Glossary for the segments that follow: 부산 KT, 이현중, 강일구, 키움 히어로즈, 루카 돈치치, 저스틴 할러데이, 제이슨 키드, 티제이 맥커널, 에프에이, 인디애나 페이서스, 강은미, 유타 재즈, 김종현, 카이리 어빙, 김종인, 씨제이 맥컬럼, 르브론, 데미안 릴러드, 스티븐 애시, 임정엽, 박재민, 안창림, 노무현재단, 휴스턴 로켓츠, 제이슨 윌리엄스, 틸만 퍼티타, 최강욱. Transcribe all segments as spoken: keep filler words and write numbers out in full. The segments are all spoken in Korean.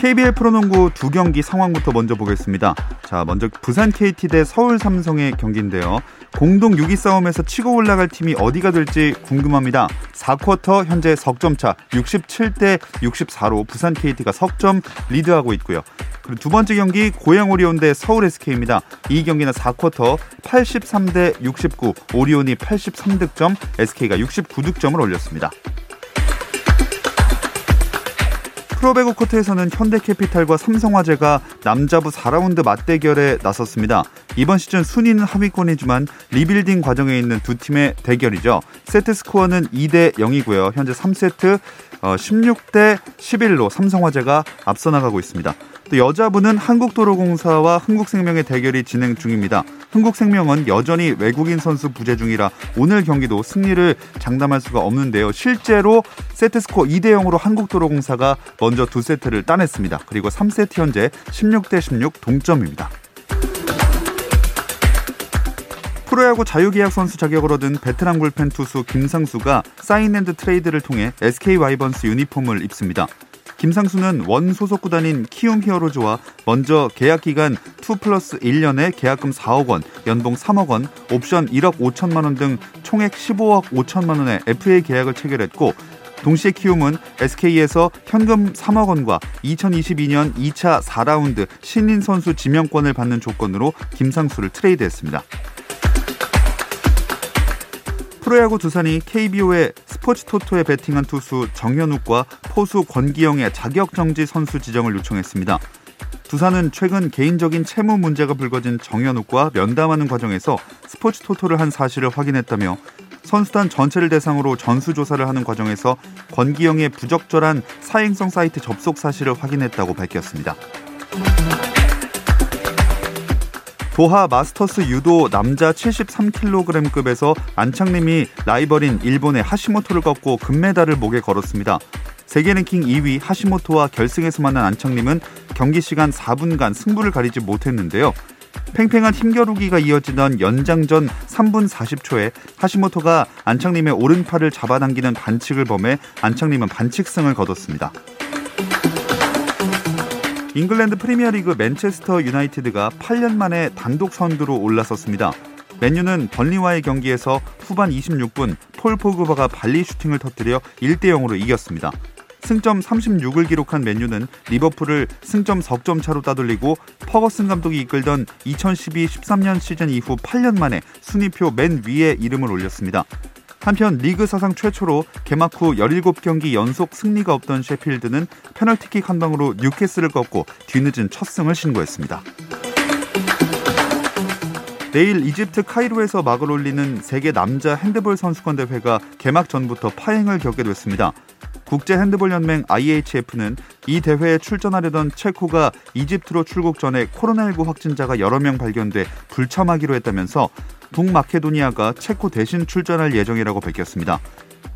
케이비엘 프로농구 두 경기 상황부터 먼저 보겠습니다. 자, 먼저 부산 케이티 대 서울 삼성의 경기인데요. 공동 육 위 싸움에서 치고 올라갈 팀이 어디가 될지 궁금합니다. 사 쿼터 현재 석점차 육십칠 대 육십사로 부산 케이티가 석점 리드하고 있고요. 그리고 두 번째 경기 고양 오리온 대 서울 에스케이입니다. 이 경기는 사 쿼터 팔십삼 대 육십구, 오리온이 팔십삼 득점, 에스케이가 육십구 득점을 올렸습니다. 프로배구 코트에서는 현대캐피탈과 삼성화재가 남자부 사 라운드 맞대결에 나섰습니다. 이번 시즌 순위는 하위권이지만 리빌딩 과정에 있는 두 팀의 대결이죠. 세트 스코어는 이 대 영이고요. 현재 삼 세트 십육 대 십일로 삼성화재가 앞서 나가고 있습니다. 또 여자부는 한국도로공사와 흥국생명의 대결이 진행 중입니다. 흥국생명은 여전히 외국인 선수 부재 중이라 오늘 경기도 승리를 장담할 수가 없는데요. 실제로 세트스코어 이 대 영으로 한국도로공사가 먼저 두 세트를 따냈습니다. 그리고 삼 세트 현재 십육 대 십육 동점입니다. 프로야구 자유계약 선수 자격을 얻은 베테랑 불펜 투수 김상수가 사인앤드 트레이드를 통해 에스케이 와이번스 유니폼을 입습니다. 김상수는 원 소속 구단인 키움 히어로즈와 먼저 계약기간 이 플러스 일 년에 계약금 사억 원, 연봉 삼억 원, 옵션 일억 오천만 원 등 총액 십오억 오천만 원의 에프에이 계약을 체결했고, 동시에 키움은 에스케이에서 현금 삼억 원과 이천이십이 년 이 차 사 라운드 신인 선수 지명권을 받는 조건으로 김상수를 트레이드했습니다. 프로야구 두산이 케이비오의 스포츠토토에 베팅한 투수 정현욱과 포수 권기영의 자격정지 선수 지정을 요청했습니다. 두산은 최근 개인적인 채무 문제가 불거진 정현욱과 면담하는 과정에서 스포츠토토를 한 사실을 확인했다며 선수단 전체를 대상으로 전수조사를 하는 과정에서 권기영의 부적절한 사행성 사이트 접속 사실을 확인했다고 밝혔습니다. 도하 마스터스 유도 남자 칠십삼 킬로그램급에서 안창림이 라이벌인 일본의 하시모토를 꺾고 금메달을 목에 걸었습니다. 세계 랭킹 이 위 하시모토와 결승에서 만난 안창림은 경기 시간 사 분간 승부를 가리지 못했는데요. 팽팽한 힘겨루기가 이어지던 연장전 삼 분 사십 초에 하시모토가 안창림의 오른팔을 잡아당기는 반칙을 범해 안창림은 반칙승을 거뒀습니다. 잉글랜드 프리미어리그 맨체스터 유나이티드가 팔 년 만에 단독 선두로 올라섰습니다. 맨유는 번리와의 경기에서 후반 이십육 분 폴 포그바가 발리 슈팅을 터뜨려 일 대 영으로 이겼습니다. 승점 삼십육을 기록한 맨유는 리버풀을 승점 석점 차로 따돌리고 퍼거슨 감독이 이끌던 이천십이 십삼 년 시즌 이후 팔 년 만에 순위표 맨 위에 이름을 올렸습니다. 한편 리그 사상 최초로 개막 후 열일곱 경기 연속 승리가 없던 셰필드는 페널티킥 한 방으로 뉴캐슬을 꺾고 뒤늦은 첫 승을 신고했습니다. 내일 이집트 카이로에서 막을 올리는 세계 남자 핸드볼 선수권 대회가 개막 전부터 파행을 겪게 됐습니다. 국제핸드볼연맹 아이에이치에프는 이 대회에 출전하려던 체코가 이집트로 출국 전에 코로나십구 확진자가 여러 명 발견돼 불참하기로 했다면서 북마케도니아가 체코 대신 출전할 예정이라고 밝혔습니다.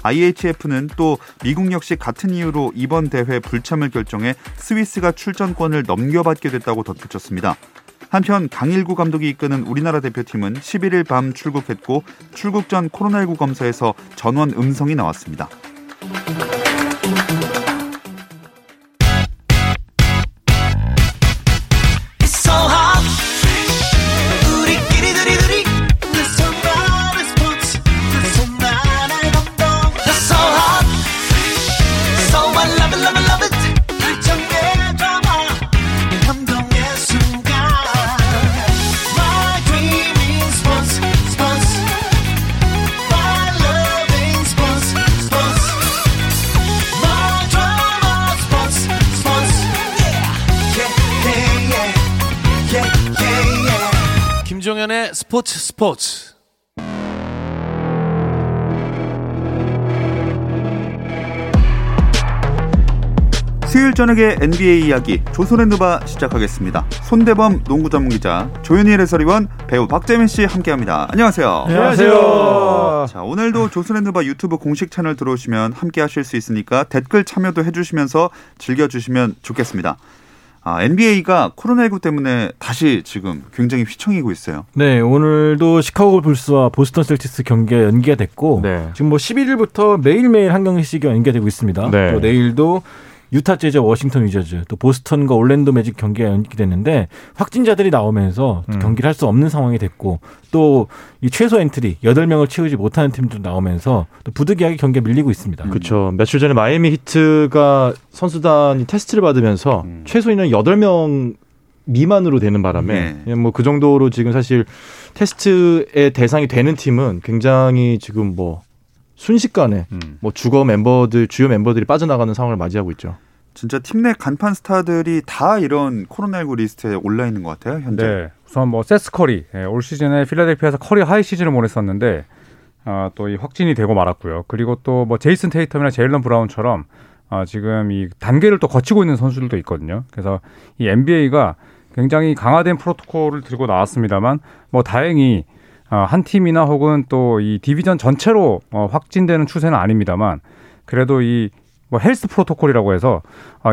아이에이치에프는 또 미국 역시 같은 이유로 이번 대회 불참을 결정해 스위스가 출전권을 넘겨받게 됐다고 덧붙였습니다. 한편 강일구 감독이 이끄는 우리나라 대표팀은 십일 일 밤 출국했고 출국 전 코로나십구 검사에서 전원 음성이 나왔습니다. 김종현의 스포츠 스포츠 수요일 저녁에 엔비에이 이야기 조선앤드바 시작하겠습니다. 손대범 농구 전문기자, 조윤일 해설위원, 배우 박재민 씨 함께합니다. 안녕하세요. 안녕하세요. 자, 오늘도 조선앤드바 유튜브 공식 채널 들어오시면 함께하실 수 있으니까 댓글 참여도 해주시면서 즐겨주시면 좋겠습니다. 아, 엔비에이가 코로나십구 때문에 다시 지금 굉장히 휘청이고 있어요. 네, 오늘도 시카고 불스와 보스턴 셀티스 경기가 연기가 됐고, 네. 지금 뭐 십일일부터 매일매일 한 경기씩 연기되고 있습니다. 네. 또 내일도 유타 재즈, 워싱턴 위저즈, 또 보스턴과 올랜도 매직 경기가 연기됐는데 확진자들이 나오면서 음. 경기를 할 수 없는 상황이 됐고, 또 이 최소 엔트리 여덟 명을 채우지 못하는 팀들도 나오면서 또 부득이하게 경기가 밀리고 있습니다. 음. 그렇죠. 며칠 전에 마이애미 히트가 선수단이 테스트를 받으면서 음. 최소 인원 여덟 명 미만으로 되는 바람에 네. 뭐 그 정도로 지금 사실 테스트의 대상이 되는 팀은 굉장히 지금 뭐 순식간에 음. 뭐 주거 멤버들, 주요 멤버들이 빠져나가는 상황을 맞이하고 있죠. 진짜 팀 내 간판 스타들이 다 이런 코로나십구 리스트에 올라 있는 것 같아요, 현재. 네, 우선 뭐 세스 커리, 예, 올 시즌에 필라델피아에서 커리 하이 시즌을 보냈었는데 아, 또 이 확진이 되고 말았고요. 그리고 또 뭐 제이슨 테이텀이나 제일런 브라운처럼 아, 지금 이 단계를 또 거치고 있는 선수들도 있거든요. 그래서 이 엔비에이가 굉장히 강화된 프로토콜을 들고 나왔습니다만 뭐 다행히 한 팀이나 혹은 또 이 디비전 전체로 확진되는 추세는 아닙니다만 그래도 이 뭐 헬스 프로토콜이라고 해서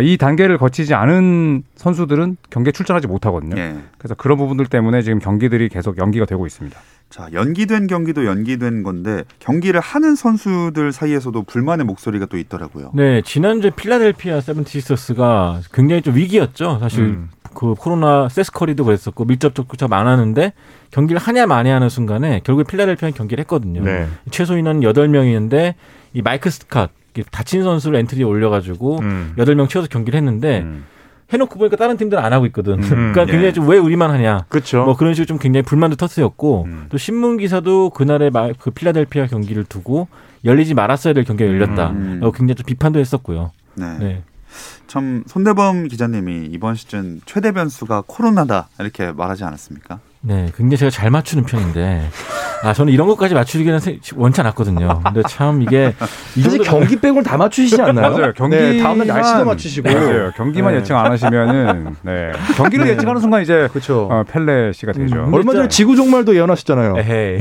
이 단계를 거치지 않은 선수들은 경기에 출전하지 못하거든요. 예. 그래서 그런 부분들 때문에 지금 경기들이 계속 연기가 되고 있습니다. 자, 연기된 경기도 연기된 건데 경기를 하는 선수들 사이에서도 불만의 목소리가 또 있더라고요. 네, 지난주에 필라델피아 세븐티식서스가 굉장히 좀 위기였죠. 사실 음. 그 코로나 세스커리도 그랬었고 밀접 접촉자가 많았는데 경기를 하냐 마냐 하는 순간에 결국 필라델피아는 경기를 했거든요. 네. 최소 인원은 여덟 명이었는데 이 마이크 스캇 다친 선수를 엔트리에 올려가지고 음. 여덟 명 채워서 경기를 했는데 음. 해놓고 보니까 다른 팀들은 안 하고 있거든. 음. 그러니까 굉장히 예. 좀 왜 우리만 하냐. 그쵸. 뭐 그런 식으로 좀 굉장히 불만도 터트였고 음. 또 신문 기사도 그날의 마, 그 필라델피아 경기를 두고 열리지 말았어야 될 경기가 열렸다. 음. 굉장히 좀 비판도 했었고요. 네. 네. 참 손대범 기자님이 이번 시즌 최대 변수가 코로나다 이렇게 말하지 않았습니까? 네, 굉장히 제가 잘 맞추는 편인데 아 저는 이런 것까지 맞추기는 원치 않았거든요. 근데 참 이게 사실 경기 빼고는 다 맞추시지 않나요? 맞아요. 경기 네, 다음날 날씨도 맞추시고 맞아요. 경기만 네. 예측 안 하시면은 네. 경기를 네. 예측하는 순간 이제 그렇죠. 어, 펠레 씨가 되죠. 음, 얼마 전에 지구 종말도 예언하셨잖아요. 에헤이.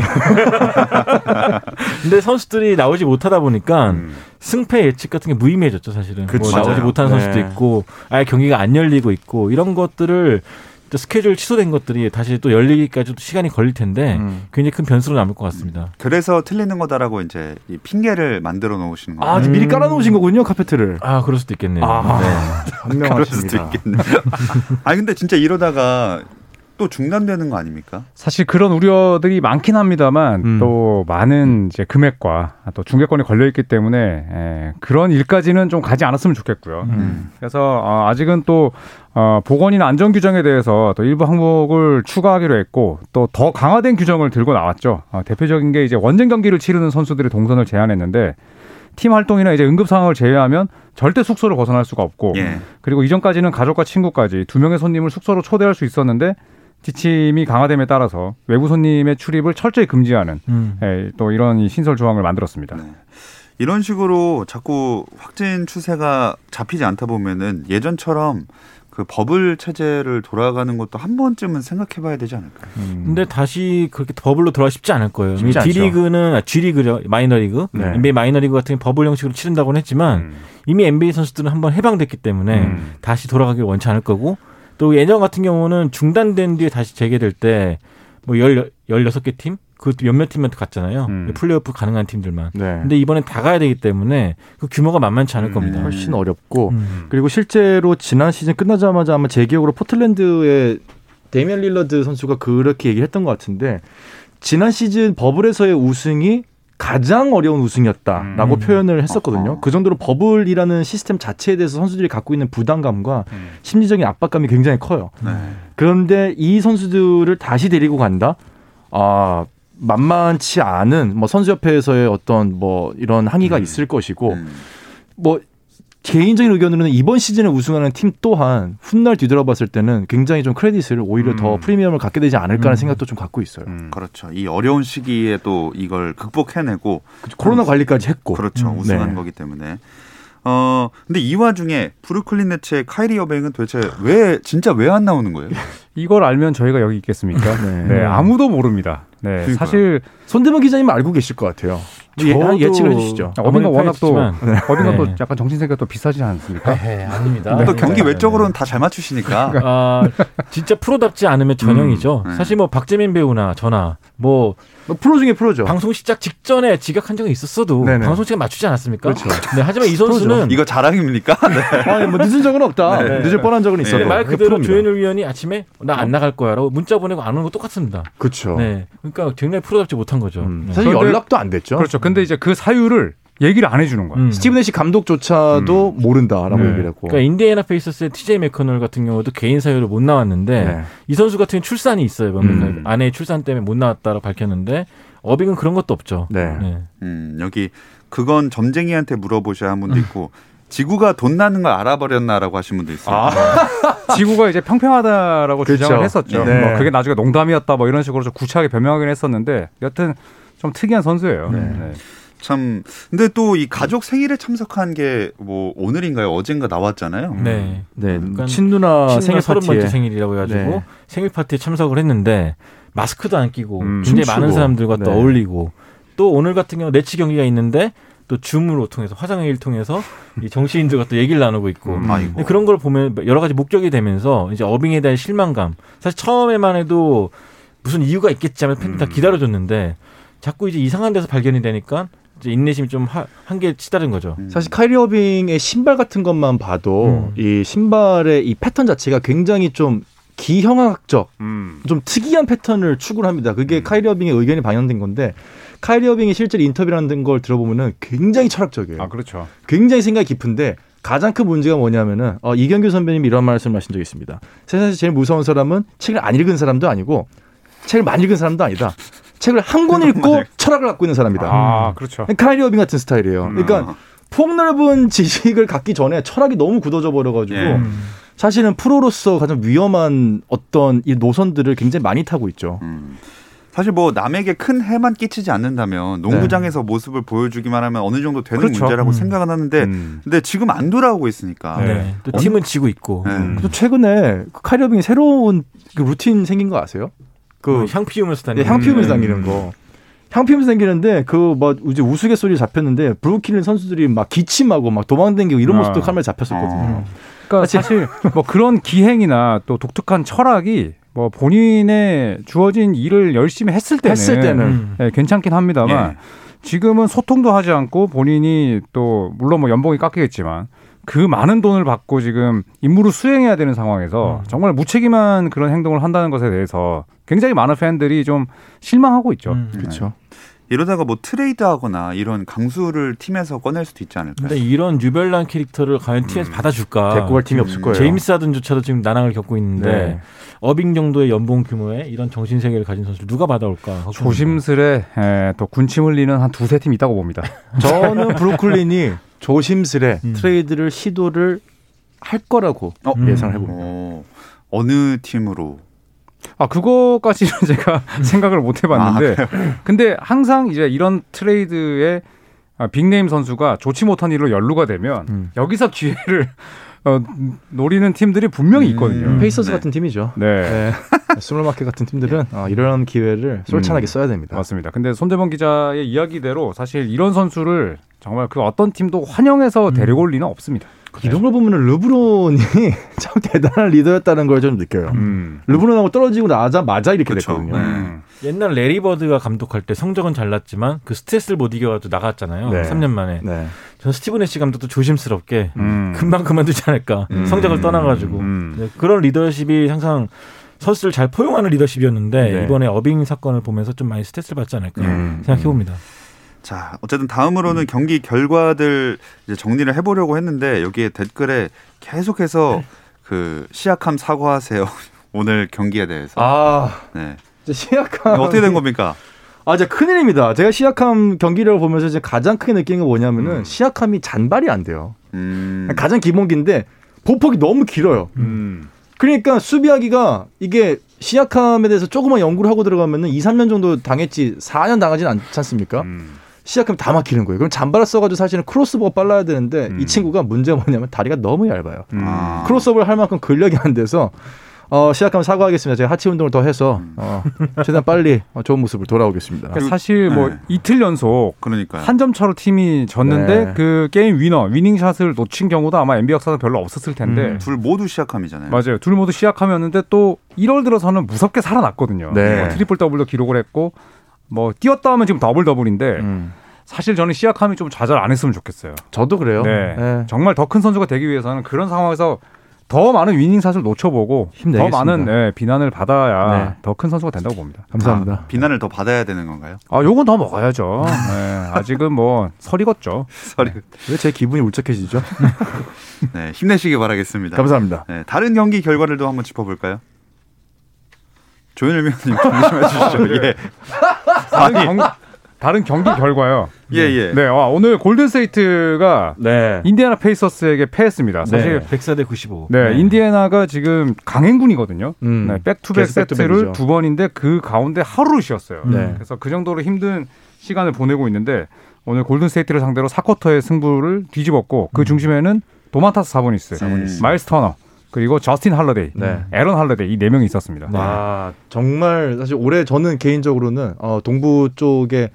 근데 선수들이 나오지 못하다 보니까 음. 승패 예측 같은 게 무의미해졌죠, 사실은. 그치, 뭐 나오지 못하는 네. 선수도 있고 아예 경기가 안 열리고 있고 이런 것들을 또 스케줄 취소된 것들이 다시 또 열리기까지 또 시간이 걸릴 텐데 음. 굉장히 큰 변수로 남을 것 같습니다. 그래서 틀리는 거다라고 이제 이 핑계를 만들어 놓으시는 거예요. 아, 음. 미리 깔아 놓으신 거군요, 카페트를. 아, 그럴 수도 있겠네요. 아, 네. 현명하십니다. 그럴 수도 있겠네요. 아, 근데 진짜 이러다가 또 중단되는 거 아닙니까? 사실 그런 우려들이 많긴 합니다만 음. 또 많은 이제 금액과 또 중개권이 걸려있기 때문에 에, 그런 일까지는 좀 가지 않았으면 좋겠고요. 음. 그래서 어, 아직은 또 어, 보건이나 안전 규정에 대해서 또 일부 항목을 추가하기로 했고 또 더 강화된 규정을 들고 나왔죠. 어, 대표적인 게 이제 원정 경기를 치르는 선수들의 동선을 제한했는데 팀 활동이나 이제 응급 상황을 제외하면 절대 숙소를 벗어날 수가 없고 예. 그리고 이전까지는 가족과 친구까지 두 명의 손님을 숙소로 초대할 수 있었는데 지침이 강화됨에 따라서 외부 손님의 출입을 철저히 금지하는 음. 예, 또 이런 신설 조항을 만들었습니다. 네. 이런 식으로 자꾸 확진 추세가 잡히지 않다 보면은 예전처럼 그 버블 체제를 돌아가는 것도 한 번쯤은 생각해봐야 되지 않을까. 음. 근데 다시 그렇게 버블로 돌아가 쉽지 않을 거예요. D리그는 아, G리그죠, 마이너리그. 네. 엔비에이 마이너리그 같은 경우 버블 형식으로 치른다고는 했지만 음. 이미 엔비에이 선수들은 한번 해방됐기 때문에 음. 다시 돌아가길 원치 않을 거고. 또 예전 같은 경우는 중단된 뒤에 다시 재개될 때 뭐 열여섯 개 팀? 그 몇몇 팀한테 갔잖아요. 음. 플레이오프 가능한 팀들만. 네. 근데 이번엔 다 가야 되기 때문에 그 규모가 만만치 않을 겁니다. 음, 훨씬 어렵고. 음. 그리고 실제로 지난 시즌 끝나자마자 아마 제 기억으로 포틀랜드의 데미안 릴러드 선수가 그렇게 얘기를 했던 것 같은데 지난 시즌 버블에서의 우승이 가장 어려운 우승이었다라고 음. 표현을 했었거든요. 어허. 그 정도로 버블이라는 시스템 자체에 대해서 선수들이 갖고 있는 부담감과 음. 심리적인 압박감이 굉장히 커요. 네. 그런데 이 선수들을 다시 데리고 간다? 아, 만만치 않은 뭐 선수협회에서의 어떤 뭐 이런 항의가 음. 있을 것이고 음. 뭐 개인적인 의견으로는 이번 시즌에 우승하는 팀 또한 훗날 뒤돌아봤을 때는 굉장히 좀 크레딧을 오히려 음. 더 프리미엄을 갖게 되지 않을까라는 음. 생각도 좀 갖고 있어요. 음. 그렇죠. 이 어려운 시기에 또 이걸 극복해내고 그렇죠. 코로나 관리까지 했고 그렇죠. 우승한 네. 거기 때문에 어, 근데 이 와중에 브루클린 네츠의 카이리 어빙은 도대체 왜 진짜 왜 안 나오는 거예요? 이걸 알면 저희가 여기 있겠습니까? 네, 네, 아무도 모릅니다. 네, 그러니까요. 사실 손대범 기자님은 알고 계실 것 같아요. 저도 예측을 해주시죠. 어빙가 워낙 또 어빙가 또 약간 정신세계가 또 비싸지 않습니까? 네, 아닙니다. 또 경기 외적으로는 다 잘 맞추시니까. 그러니까. 아, 진짜 프로답지 않으면 전형이죠. 음, 네. 사실 뭐 박재민 배우나 저나 뭐, 뭐 프로 중에 프로죠. 방송 시작 직전에 지각한 적이 있었어도 네네. 방송 시간 맞추지 않았습니까? 그렇죠. 네, 하지만 이 선수는 이거 자랑입니까? 네. 아니, 뭐 늦은 적은 없다. 네. 늦을 뻔한 적은 네. 있어도. 네. 말 그대로 조윤일 위원이 아침에 나 안 나갈 거야라고 문자 보내고 안 오는 거 똑같습니다. 그렇죠. 네, 그러니까 굉장히 프로답지 못한 거죠. 음. 네. 사실 연락도 안 됐죠. 그렇죠. 근데 이제 그 사유를 얘기를 안 해주는 거야. 음. 스티븐 애시 감독조차도 음. 모른다라고 네. 얘기를 했고. 그러니까 인디애나 페이서스의 티제이 맥커널 같은 경우도 개인 사유로 못 나왔는데 네. 이 선수 같은 경우 출산이 있어요. 음. 아내의 출산 때문에 못 나왔다고 밝혔는데 어빙은 그런 것도 없죠. 네. 네. 음, 여기 그건 점쟁이한테 물어보셔야 한 분도 있고 지구가 돈 나는 걸 알아버렸나라고 하신 분도 있어요. 아. 지구가 이제 평평하다라고 그렇죠. 주장을 했었죠. 네. 뭐 그게 나중에 농담이었다 뭐 이런 식으로 좀 구차하게 변명하긴 했었는데 여튼 좀 특이한 선수예요. 네. 네. 참 근데 또 이 가족 생일에 참석한 게 뭐 오늘인가요? 어젠가 나왔잖아요. 네, 네. 그러니까 친누나 생일 서른 번째 생일이라고 해가지고 네. 생일 파티에 참석을 했는데 마스크도 안 끼고 음, 굉장히 춤추고. 많은 사람들과 네. 또 어울리고 또 오늘 같은 경우 내치 경기가 있는데 또 줌으로 통해서 화상회의를 통해서 이 정치인들과 또 얘기를 나누고 있고 음, 그런 걸 보면 여러 가지 목적이 되면서 이제 어빙에 대한 실망감 사실 처음에만 해도 무슨 이유가 있겠지 하면 팬들 다 기다려줬는데 자꾸 이제 이상한 데서 발견이 되니까. 이제 인내심이 좀 한계 치달은 거죠. 사실 카이리 어빙의 신발 같은 것만 봐도 음. 이 신발의 이 패턴 자체가 굉장히 좀 기형학적, 음. 좀 특이한 패턴을 추구를 합니다. 그게 음. 카이리 어빙의 의견이 반영된 건데 카이리 어빙이 실제로 인터뷰라는 걸 들어보면은 굉장히 철학적이에요. 아 그렇죠. 굉장히 생각이 깊은데 가장 큰 문제가 뭐냐면은 어, 이경규 선배님이 이런 말씀을 하신 적이 있습니다. 세상에서 제일 무서운 사람은 책을 안 읽은 사람도 아니고 책을 많이 읽은 사람도 아니다. 책을 한 권 읽고 철학을 갖고 있는 사람이다. 아, 그렇죠. 카이리 어빙 같은 스타일이에요. 음. 그러니까 폭넓은 지식을 갖기 전에 철학이 너무 굳어져 버려가지고 예. 사실은 프로로서 가장 위험한 어떤 이 노선들을 굉장히 많이 타고 있죠. 음. 사실 뭐 남에게 큰 해만 끼치지 않는다면 농구장에서 네. 모습을 보여주기만 하면 어느 정도 되는 그렇죠. 문제라고 음. 생각은 하는데 음. 근데 지금 안 돌아오고 있으니까 네. 네. 또 팀은 어느... 지고 있고 네. 음. 또 최근에 카이리 어빙이 새로운 그 루틴 생긴 거 아세요? 그 어, 향 피우면서 다니는 네, 향 피우면서 다니는 거. 향 피우면서 다니는데 그 막 이제 우스갯소리 잡혔는데 브루클린 선수들이 막 기침하고 막 도망다니고 이런 아. 모습도 카메라에 잡혔었거든요. 아. 그러니까 사실 뭐 그런 기행이나 또 독특한 철학이 뭐 본인의 주어진 일을 열심히 했을 때는, 했을 때는. 음. 네, 괜찮긴 합니다만 예. 지금은 소통도 하지 않고 본인이 또 물론 뭐 연봉이 깎이겠지만 그 많은 돈을 받고 지금 임무를 수행해야 되는 상황에서 정말 무책임한 그런 행동을 한다는 것에 대해서 굉장히 많은 팬들이 좀 실망하고 있죠. 음, 그렇죠. 네. 이러다가 뭐 트레이드하거나 이런 강수를 팀에서 꺼낼 수도 있지 않을까요? 근데 이런 뉴별난 캐릭터를 과연 팀에서 음. 받아줄까? 데리고 갈 팀이 음. 없을 거예요. 제임스 하든조차도 지금 난항을 겪고 있는데 네. 어빙 정도의 연봉 규모의 이런 정신세계를 가진 선수를 누가 받아올까? 조심스레 예, 또 군침 흘리는 한 두세 팀 있다고 봅니다. 저는 브루클린이 조심스레 음. 트레이드를 시도를 할 거라고 어? 예상을 해봅니다. 어, 어느 팀으로? 아 그거까지는 제가 음. 생각을 못 해봤는데, 아, 근데 항상 이제 이런 트레이드에 빅네임 선수가 좋지 못한 일로 연루가 되면 음. 여기서 기회를 어, 노리는 팀들이 분명히 있거든요. 음. 페이서스 네. 같은 팀이죠. 네, 네. 스몰마켓 같은 팀들은 어, 이런 기회를 솔찬하게 음. 써야 됩니다. 맞습니다. 근데 손대범 기자의 이야기대로 사실 이런 선수를 정말 그 어떤 팀도 환영해서 데리고 올 리는 없습니다. 그래. 이런 걸 보면 르브론이 참 대단한 리더였다는 걸 좀 느껴요. 음. 르브론하고 떨어지고 나자마자 이렇게 그쵸. 됐거든요. 음. 옛날 레리버드가 감독할 때 성적은 잘 났지만 그 스트레스를 못 이겨가지고 나갔잖아요. 네. 삼 년 만에. 네. 저는 스티븐 애시 감독도 조심스럽게 음. 금방 그만두지 않을까. 음. 성적을 떠나가지고. 음. 그런 리더십이 항상 선수를 잘 포용하는 리더십이었는데 네. 이번에 어빙 사건을 보면서 좀 많이 스트레스를 받지 않을까 음. 생각해봅니다. 자, 어쨌든 다음으로는 음. 경기 결과들 이제 정리를 해보려고 했는데 여기에 댓글에 계속해서 그 시약함 사과하세요. 오늘 경기에 대해서. 아, 네. 시약함 어떻게 된 겁니까? 아, 진짜 큰일입니다. 제가 시약함 경기를 보면서 이제 가장 크게 느낀 게 뭐냐면은 음. 시약함이 잔발이 안 돼요. 음. 가장 기본기인데 보폭이 너무 길어요. 음. 그러니까 수비하기가 이게 시약함에 대해서 조금만 연구를 하고 들어가면은 이, 삼 년 정도 당했지 사 년 당하진 않지 않습니까? 음. 시작하면 다 막히는 거예요. 그럼 잠바를 써가지고 사실은 크로스오버가 빨라야 되는데 음. 이 친구가 문제가 뭐냐면 다리가 너무 얇아요. 음. 아. 크로스오버를 할 만큼 근력이 안 돼서 어, 시작하면 사과하겠습니다. 제가 하체 운동을 더 해서 어, 최대한 빨리 좋은 모습을 돌아오겠습니다. 그러니까 사실 뭐 네. 이틀 연속 그러니까요. 한 점 차로 팀이 졌는데 네. 그 게임 위너, 위닝샷을 놓친 경우도 아마 엔비에이 역사상 별로 없었을 텐데 음. 둘 모두 시작함이잖아요. 맞아요. 둘 모두 시작함이었는데 또 일월 들어서는 무섭게 살아났거든요. 네. 뭐 트리플 더블도 기록을 했고 뭐 뛰었다 하면 지금 더블 더블인데 음. 사실 저는 시작함이 좀 좌절 안 했으면 좋겠어요. 저도 그래요. 네. 네. 정말 더 큰 선수가 되기 위해서는 그런 상황에서 더 많은 위닝 샷을 놓쳐보고 힘내겠습니다. 더 많은 네, 비난을 받아야 네. 더 큰 선수가 된다고 봅니다. 감사합니다. 아, 비난을 더 받아야 되는 건가요? 아, 요건 더 먹어야죠. 네, 아직은 뭐 설익었죠. 설익. 왜 제 기분이 울적해지죠? 네, 힘내시기 바라겠습니다. 감사합니다. 네, 다른 경기 결과를 또 한번 짚어볼까요? 조윤일 위원님 말씀해 주시죠. 예. 아니. 경... 다른 경기 결과요. 예, 예. 네, 와, 오늘 골든스테이트가 네. 인디애나 페이서스에게 패했습니다. 사실. 네, 백사 대 구십오. 네, 네, 인디애나가 지금 강행군이거든요. 음, 네, 백투백 세트를 두 번인데 그 가운데 하루를 쉬었어요. 네. 그래서 그 정도로 힘든 시간을 보내고 있는데 오늘 골든스테이트를 상대로 사 쿼터의 승부를 뒤집었고 그 중심에는 도마타스 사보니스, 사보니스. 마일스 터너. 그리고 저스틴 할러데이, 네. 에런 할러데이 이 네 명이 있었습니다. 아, 정말 사실 올해 저는 개인적으로는 어, 동부 쪽에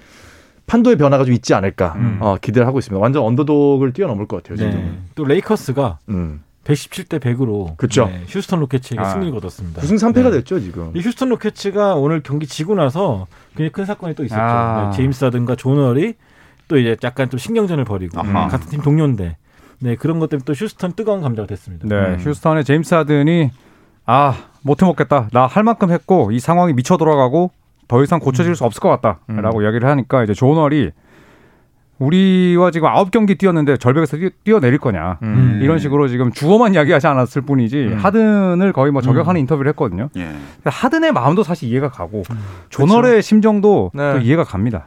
판도의 변화가 좀 있지 않을까 음. 어, 기대를 하고 있습니다. 완전 언더독을 뛰어넘을 것 같아요. 네. 또 레이커스가 음. 백십칠 대 백으로 그렇죠. 네, 휴스턴 로켓츠에게 아. 승리를 거뒀습니다. 구승 삼패가 네. 됐죠 지금. 이 휴스턴 로켓츠가 오늘 경기 지고 나서 굉장히 큰 사건이 또 있었죠. 아. 네, 제임스 하든과 존 월이 또 이제 약간 좀 신경전을 벌이고 아하. 같은 팀 동료인데. 네, 그런 것 때문에 또 휴스턴 뜨거운 감자가 됐습니다. 네, 음. 휴스턴의 제임스 하든이 아, 못해 먹겠다. 나 할 만큼 했고 이 상황이 미쳐 돌아가고 더 이상 고쳐질 음. 수 없을 것 같다라고 음. 이야기를 하니까 이제 존 월이 우리와 지금 아홉 경기 뛰었는데 절벽에서 뛰, 뛰어내릴 거냐. 음. 이런 식으로 지금 주어만 이야기하지 않았을 뿐이지 음. 하든을 거의 뭐 저격하는 음. 인터뷰를 했거든요. 예. 하든의 마음도 사실 이해가 가고 음. 존 월의 심정도 네. 이해가 갑니다.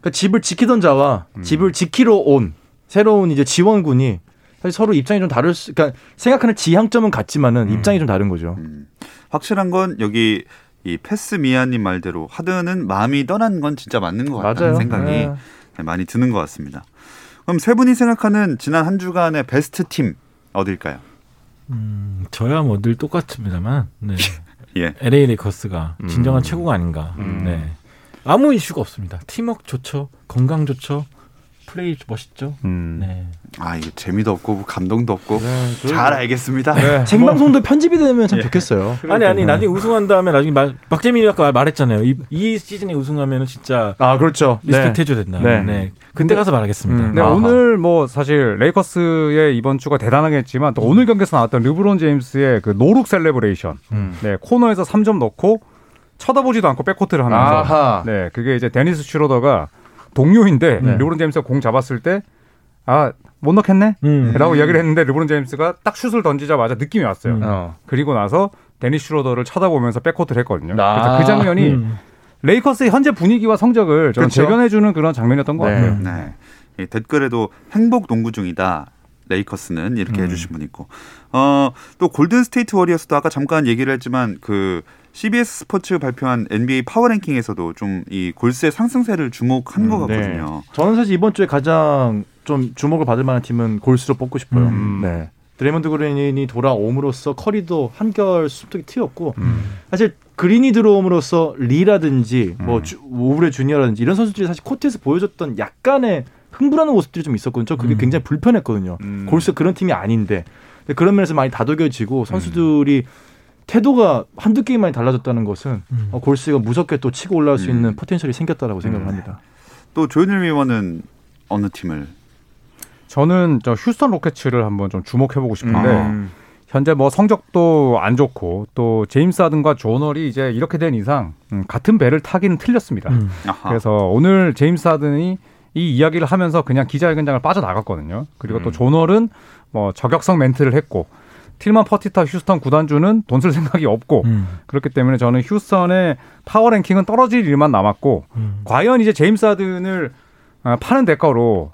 그러니까 집을 지키던 자와 음. 집을 지키러 온 새로운 이제 지원군이 사실 서로 입장이 좀 다를 수, 그러니까 생각하는 지향점은 같지만은 음. 입장이 좀 다른 거죠. 음. 확실한 건 여기 이 패스 미아님 말대로 하드는 마음이 떠난 건 진짜 맞는 것 같다는 맞아요. 생각이 네. 많이 드는 것 같습니다. 그럼 세 분이 생각하는 지난 한 주간의 베스트 팀 어딜까요? 음, 저야 뭐 늘 똑같습니다만, 네. 예. 엘에이 레이커스가 진정한 음. 최고가 아닌가. 음. 네. 아무 이슈가 없습니다. 팀워크 좋죠, 건강 좋죠. 플레이 멋있죠. 음. 네. 아 이게 재미도 없고 감동도 없고 네, 잘 알겠습니다. 네. 생방송도 편집이 되면 참 예. 좋겠어요. 아니 아니 나중에 우승한 다음에 나중에 말, 박재민이 아까 말했잖아요. 이, 이 시즌에 우승하면 진짜 아 그렇죠. 리스펙트 해줘야 된다. 네. 네. 네. 그때 가서 말하겠습니다. 음. 네, 오늘 뭐 사실 레이커스의 이번 주가 대단하게 했지만 또 오늘 경기에서 나왔던 르브론 제임스의 그 노룩 셀레브레이션. 음. 네 코너에서 삼 점 넣고 쳐다보지도 않고 백코트를 하면서 아하. 네 그게 이제 데니스 슈로더가 동료인데 네. 르브론 제임스가 공 잡았을 때 아, 못 넣겠네? 음. 라고 이야기를 했는데 르브론 제임스가 딱 슛을 던지자마자 느낌이 왔어요. 음. 어. 그리고 나서 데니 슈로더를 쳐다보면서 백코트를 했거든요. 아. 그래서 그 장면이 음. 레이커스의 현재 분위기와 성적을 그렇죠? 재현해주는 그런 장면이었던 것 네. 같아요. 네. 이 댓글에도 행복 농구 중이다. 레이커스는 이렇게 음. 해주신 분 있고 어, 또 골든스테이트 워리어스도 아까 잠깐 얘기를 했지만 그 씨비에스 스포츠 발표한 엔비에이 파워랭킹에서도 좀 이 골스의 상승세를 주목한 음, 것 같거든요. 네. 저는 사실 이번 주에 가장 좀 주목을 받을 만한 팀은 골스로 뽑고 싶어요. 음. 네. 드레이먼드 그린이 돌아옴으로써 커리도 한결 숨통이 트였고 음. 사실 그린이 들어옴으로써 리라든지 음. 뭐 주, 오브레 주니어라든지 이런 선수들이 사실 코트에서 보여줬던 약간의 흥분하는 모습들이 좀 있었거든요. 그게 음. 굉장히 불편했거든요. 음. 골스 그런 팀이 아닌데 그런 면에서 많이 다독여지고 선수들이 음. 태도가 한두 게임만이 달라졌다는 것은 음. 어, 골스가 무섭게 또 치고 올라올 수 있는 음. 포텐셜이 생겼다라고 생각을 음. 합니다. 또 조윤일 위원은 어느 팀을? 저는 저 휴스턴 로켓츠를 한번 좀 주목해보고 싶은데 음. 현재 뭐 성적도 안 좋고 또 제임스 하든과 존 월이 이제 이렇게 된 이상 음, 같은 배를 타기는 틀렸습니다. 음. 그래서 오늘 제임스 하든이 이 이야기를 하면서 그냥 기자회견장을 빠져나갔거든요. 그리고 음. 또 존 월은 뭐 저격성 멘트를 했고 틸만 퍼티타 휴스턴 구단주는 돈 쓸 생각이 없고 음. 그렇기 때문에 저는 휴스턴의 파워랭킹은 떨어질 일만 남았고 음. 과연 이제 제임스 하든을 파는 대가로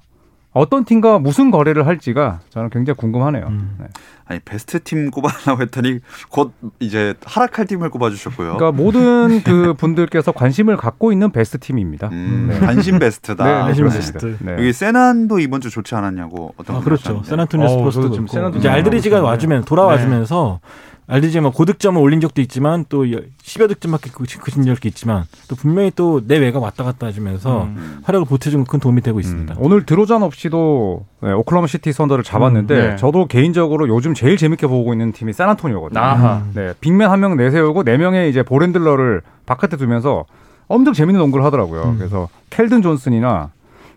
어떤 팀과 무슨 거래를 할지가 저는 굉장히 궁금하네요. 음. 네. 아니 베스트 팀 꼽아라고 했더니 곧 이제 하락할 팀을 꼽아주셨고요. 그러니까 모든 그 분들께서 관심을 갖고 있는 베스트 팀입니다. 음, 네. 관심 베스트다. 네, 관심 베스트. 네. 여기 세난도 이번 주 좋지 않았냐고 어떤. 아, 그렇죠. 세난투니스 포스도 좀. 이제 알드리지가 와주면 돌아와주면서. 네. 알드리지가 고득점을 올린 적도 있지만 또 십여 득점밖에 그친 적이 있지만 또 분명히 또 내외가 왔다 갔다 해주면서 음. 화력을 보태주는 큰 도움이 되고 있습니다. 음. 오늘 드로잔 없이도 네, 오클라호마 시티 선더를 잡았는데 음, 네. 저도 개인적으로 요즘 제일 재밌게 보고 있는 팀이 샌안토니오거든요. 아하. 네, 빅맨 한 명 내세우고 네 명의 이제 볼핸들러를 바깥에 두면서 엄청 재밌는 농구를 하더라고요. 음. 그래서 켈든 존슨이나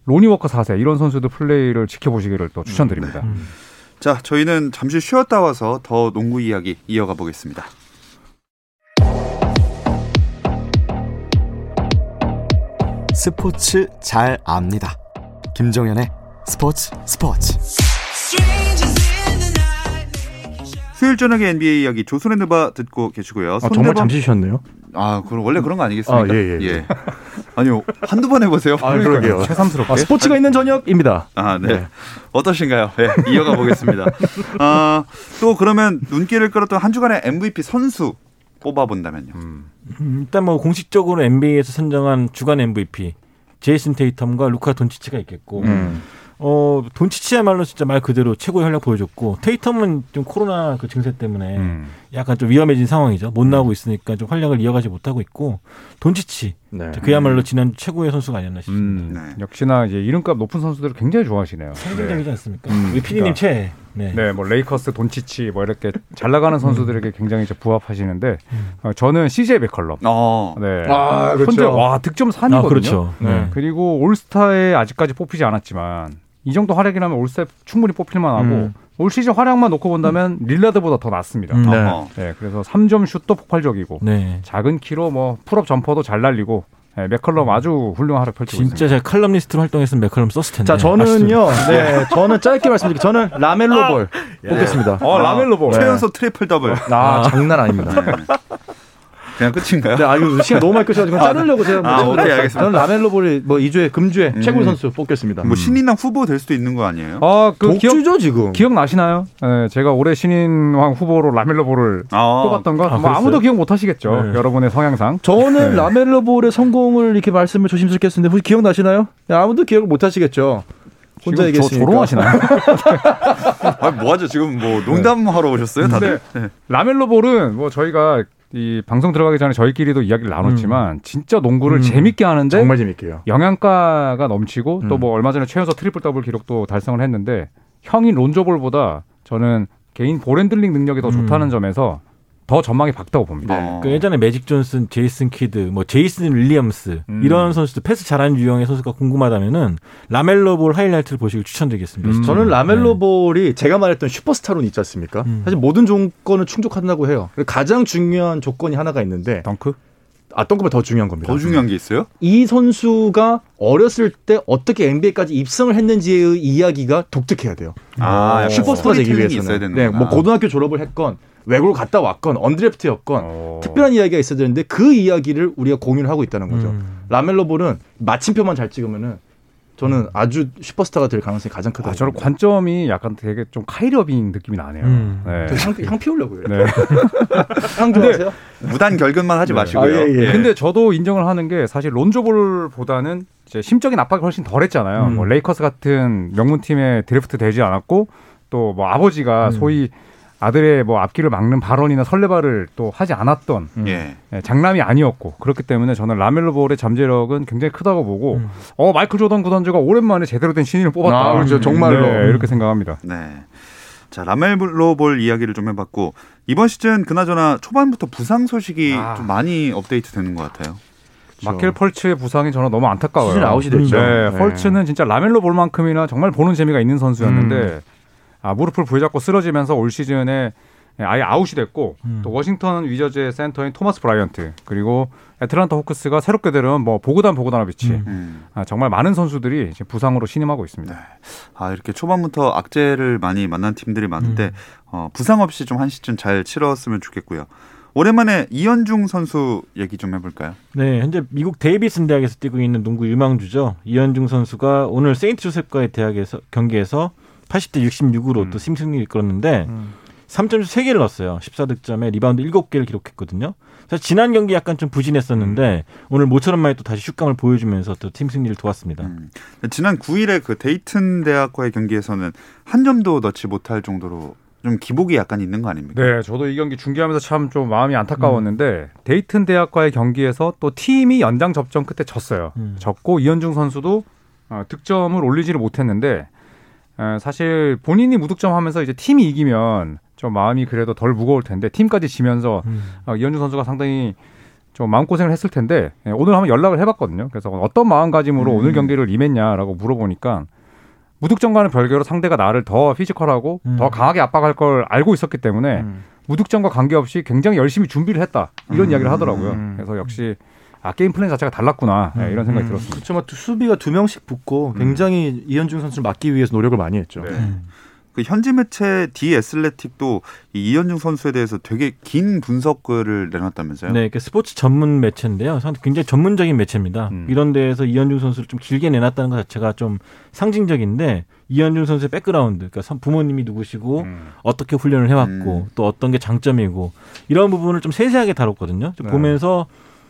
로니 워커 사 세 이런 선수들 플레이를 지켜보시기를 또 추천드립니다. 음, 네. 음. 자, 저희는 잠시 쉬었다 와서 더 농구 이야기 이어가 보겠습니다. 스포츠 잘 압니다. 김종현의 스포츠 스포츠. 수요일 저녁에 엔비에이 이야기 조선앤드바 듣고 계시고요. 손대범... 아, 정말 잠시 쉬었네요. 아, 그럼 원래 그런 거 아니겠습니까? 아, 예, 예. 예. 아니요, 한두 번 해보세요. 아, 그러게요. 새삼스럽게. 아, 스포츠가 아니, 있는 저녁입니다. 아, 네. 네. 어떠신가요? 네, 이어가 보겠습니다. 아, 또 그러면 눈길을 끌었던 한 주간의 엠브이피 선수 뽑아본다면요. 음. 일단 뭐 공식적으로 엔비에이에서 선정한 주간 엠브이피 제이슨 테이텀과 루카 돈치치가 있겠고. 음. 어 돈치치야말로 진짜 말 그대로 최고의 활약 보여줬고 테이텀은 좀 코로나 그 증세 때문에 음. 약간 좀 위험해진 상황이죠. 못 나오고 있으니까 좀 활약을 이어가지 못하고 있고 돈치치 네. 그야말로 지난 최고의 선수가 아니었나 싶습니다. 음, 네. 역시나 이제 이름값 높은 선수들을 굉장히 좋아하시네요. 상징적이지 네. 않습니까? 음, 우리 피디님 그러니까, 최애. 네. 네, 뭐 레이커스, 돈치치 뭐 이렇게 잘 나가는 선수들에게 굉장히 이제 부합하시는데 음. 어, 저는 씨제이 맥컬럼. 어. 네. 아, 그렇죠. 현재 와 득점 삼이거든요. 아, 그렇죠. 네. 네. 그리고 올스타에 아직까지 뽑히지 않았지만. 이 정도 활약이라면 올 시즌 충분히 뽑힐만 하고 음. 올 시즌 활약만 놓고 본다면 릴라드보다 더 낫습니다. 음, 네. 네, 그래서 삼 점 슛도 폭발적이고 네. 작은 키로 뭐 풀업 점퍼도 잘 날리고 네, 맥컬럼 아주 훌륭한 활약 펼치고 진짜 있습니다. 진짜 제가 칼럼니스트로 활동했으면 맥컬럼 썼을 텐데. 자, 저는요. 네, 저는 짧게 말씀드릴게요. 저는 라멜로 볼 아, 뽑겠습니다. 예. 어, 라멜로 볼. 네. 최연소 트리플 더블. 아, 아, 장난 아닙니다. 그냥 끝인가요? 네, 아유, 시간 너무 많이 끝이어서 자르려고 제가. 아, 뭐, 아 오케이, 알겠습니다. 저는 라멜로 볼이 뭐 이 주에 금주에 음. 최고 선수 뽑겠습니다. 뭐 신인왕 후보 될 수도 있는 거 아니에요? 아, 그 독주죠 기억, 지금. 기억 나시나요? 네, 제가 올해 신인왕 후보로 라멜로 볼을 아, 뽑았던 거. 아, 뭐 아무도 기억 못 하시겠죠. 네. 여러분의 성향상. 저는 네. 라멜로 볼의 성공을 이렇게 말씀을 조심스럽게 했는데 혹시 기억 나시나요? 아무도 기억을 못 하시겠죠. 혼자 얘기했으니까. 저 조롱하시나요? 아니, 뭐하죠? 지금 뭐 농담하러 오셨어요, 다들? 네. 라멜로 볼은 뭐 저희가 이 방송 들어가기 전에 저희끼리도 이야기를 나눴지만 음. 진짜 농구를 음. 재밌게 하는데 정말 재밌게요. 영양가가 넘치고 음. 또 뭐 얼마 전에 최연소 트리플 더블 기록도 달성을 했는데 형인 론조볼보다 저는 개인 볼핸들링 능력이 더 음. 좋다는 점에서 더 전망이 밝다고 봅니다. 네. 그 예전에 매직 존슨, 제이슨 키드, 뭐 제이슨 윌리엄스 음. 이런 선수들 패스 잘하는 유형의 선수가 궁금하다면은 라멜로 볼 하이라이트를 보시길 추천드리겠습니다. 음. 저는 라멜로 볼이 네. 제가 말했던 슈퍼스타론 있지 않습니까? 음. 사실 모든 조건을 충족한다고 해요. 가장 중요한 조건이 하나가 있는데 덩크? 아, 덩크보다 더 중요한 겁니다. 더 중요한 게 있어요? 이 선수가 어렸을 때 어떻게 엔비에이까지 입성을 했는지의 이야기가 독특해야 돼요. 아, 슈퍼스타 되기 위해서는. 네, 뭐 고등학교 졸업을 했건 외국을 갔다 왔건 언드래프트였건 오. 특별한 이야기가 있어야 되는데 그 이야기를 우리가 공유를 하고 있다는 거죠. 음. 라멜로 볼은 마침표만 잘 찍으면은 저는 아주 슈퍼스타가 될 가능성이 가장 크다. 아, 저는 관점이 약간 되게 좀 카이리 어빙 느낌이 나네요. 음. 네. 향, 향 피우려고요. 네. 향 좋아하세요? 무단 결근만 하지 네. 마시고요. 아, 예, 예. 근데 저도 인정을 하는 게 사실 론조볼보다는 이제 심적인 압박이 훨씬 덜했잖아요. 음. 뭐 레이커스 같은 명문팀에 드래프트 되지 않았고 또 뭐 아버지가 음. 소위 아들의 뭐 앞길을 막는 발언이나 설레발을 또 하지 않았던 예. 장남이 아니었고 그렇기 때문에 저는 라멜로 볼의 잠재력은 굉장히 크다고 보고 음. 어 마이클 조던 구단주가 오랜만에 제대로 된 신인을 뽑았다. 아, 그렇죠. 정말로 네, 이렇게 생각합니다. 네. 자, 라멜로 볼 이야기를 좀 해봤고 이번 시즌 그나저나 초반부터 부상 소식이 아. 좀 많이 업데이트되는 것 같아요. 그렇죠. 마켈 펄츠의 부상이 저는 너무 안타까워요. 시즌 아웃이 됐죠. 네, 네. 펄츠는 진짜 라멜로 볼만큼이나 정말 보는 재미가 있는 선수였는데. 음. 아, 무릎을 부여잡고 쓰러지면서 올 시즌에 아예 아웃이 됐고 음. 또 워싱턴 위저즈의 센터인 토마스 브라이언트 그리고 애틀란타 호크스가 새롭게 들은 뭐 보그단 보그다노비치 음. 아, 정말 많은 선수들이 이제 부상으로 신임하고 있습니다. 네. 아, 이렇게 초반부터 악재를 많이 만난 팀들이 많은데 음. 어, 부상 없이 좀 한 시즌 잘 치렀으면 좋겠고요. 오랜만에 이현중 선수 얘기 좀 해볼까요? 네, 현재 미국 데이비슨 대학에서 뛰고 있는 농구 유망주죠. 이현중 선수가 오늘 세인트 조셉과의 대학에서 경기에서 팔십 대 육십육으로 음. 또 심승리를 이끌었는데 음. 삼 점슛 세 개를 넣었어요. 십사 득점에 리바운드 일곱 개를 기록했거든요. 사실 지난 경기 약간 좀 부진했었는데 음. 오늘 모처럼 만에 또 다시 슛감을 보여주면서 또 팀 승리를 도왔습니다. 음. 지난 구일에 그 데이튼 대학과의 경기에서는 한 점도 넣지 못할 정도로 좀 기복이 약간 있는 거 아닙니까? 네, 저도 이 경기 중계하면서 참 좀 마음이 안타까웠는데 음. 데이튼 대학과의 경기에서 또 팀이 연장 접전 끝에 졌어요. 음. 졌고 이현중 선수도 득점을 올리지를 못했는데 사실 본인이 무득점하면서 이제 팀이 이기면 좀 마음이 그래도 덜 무거울 텐데 팀까지 지면서 음. 이현중 선수가 상당히 좀 마음고생을 했을 텐데 오늘 한번 연락을 해봤거든요. 그래서 어떤 마음가짐으로 음. 오늘 경기를 임했냐라고 물어보니까 무득점과는 별개로 상대가 나를 더 피지컬하고 음. 더 강하게 압박할 걸 알고 있었기 때문에 음. 무득점과 관계없이 굉장히 열심히 준비를 했다. 이런 음. 이야기를 하더라고요. 음. 그래서 역시 아, 게임 플랜 자체가 달랐구나. 음. 네, 이런 생각이 음. 들었습니다. 그렇죠. 수비가 두 명씩 붙고 굉장히 음. 이현중 선수를 막기 위해서 노력을 많이 했죠. 네. 음. 그 현지 매체 디 애슬레틱도 이 이현중 선수에 대해서 되게 긴 분석글을 내놨다면서요? 네, 그 스포츠 전문 매체인데요. 굉장히 전문적인 매체입니다. 음. 이런 데에서 이현중 선수를 좀 길게 내놨다는 것 자체가 좀 상징적인데 이현중 선수의 백그라운드, 그러니까 부모님이 누구시고 음. 어떻게 훈련을 해왔고 음. 또 어떤 게 장점이고 이런 부분을 좀 세세하게 다뤘거든요. 좀 네. 보면서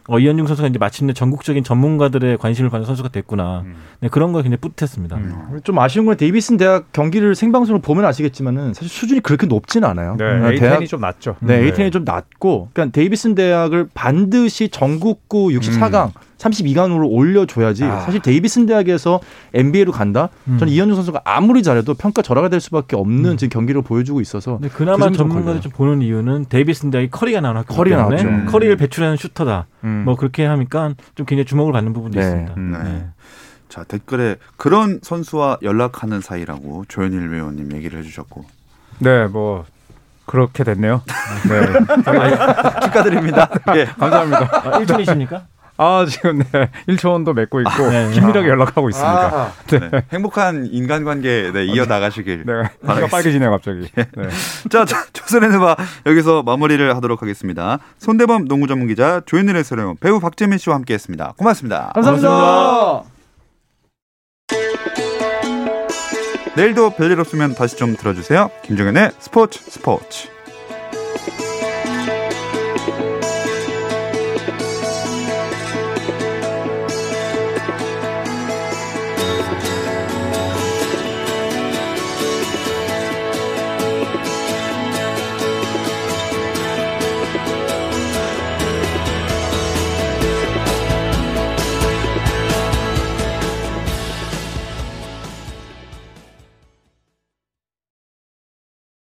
어, 이현중 선수가 이제 마침내 전국적인 전문가들의 관심을 받는 선수가 됐구나. 음. 네, 그런 거 굉장히 뿌듯했습니다. 음. 좀 아쉬운 건 데이비슨 대학 경기를 생방송으로 보면 아시겠지만은 사실 수준이 그렇게 높지는 않아요. 네, 그러니까 에이텐이 대학, 좀 낮죠. 네, 네, 에이텐이 좀 낮고, 그러니까 데이비슨 대학을 반드시 전국구 육십사 강, 음. 삼십이 강으로 올려줘야지. 아. 사실 데이비슨 대학에서 엔비에이로 간다. 음. 저는 이현중 선수가 아무리 잘해도 평가 절하가 될 수밖에 없는 음. 지금 경기를 보여주고 있어서. 근데 그나마 그 전문가들 좀 보는 이유는 데이비슨 대학이 커리가 나온 학교 커리가 때문에 나왔죠. 음. 커리를 배출하는 슈터다. 음. 뭐 그렇게 하니까 좀 굉장히 주목을 받는 부분도 네. 있습니다. 네. 네. 자, 댓글에 그런 선수와 연락하는 사이라고 조현일 위원님 얘기를 해주셨고. 네, 뭐. 그렇게 됐네요. 네, 축하드립니다. 네, 감사합니다. 일촌이십니까? 아, 지금 네, 일촌도 맺고 있고 아, 네, 긴밀하게 아. 연락하고 있습니다. 아, 네. 네. 행복한 인간관계 네, 이어나가시길 네, 바라겠습니다. 빨개지네요 갑자기. 네. 네. 자, 자 조선앤드바 여기서 마무리를 하도록 하겠습니다. 손대범 농구전문기자, 조윤일 해설위원, 배우 박재민 씨와 함께했습니다. 고맙습니다. 감사합니다. 감사합니다. 내일도 별일 없으면 다시 좀 들어주세요. 김종현의 스포츠 스포츠.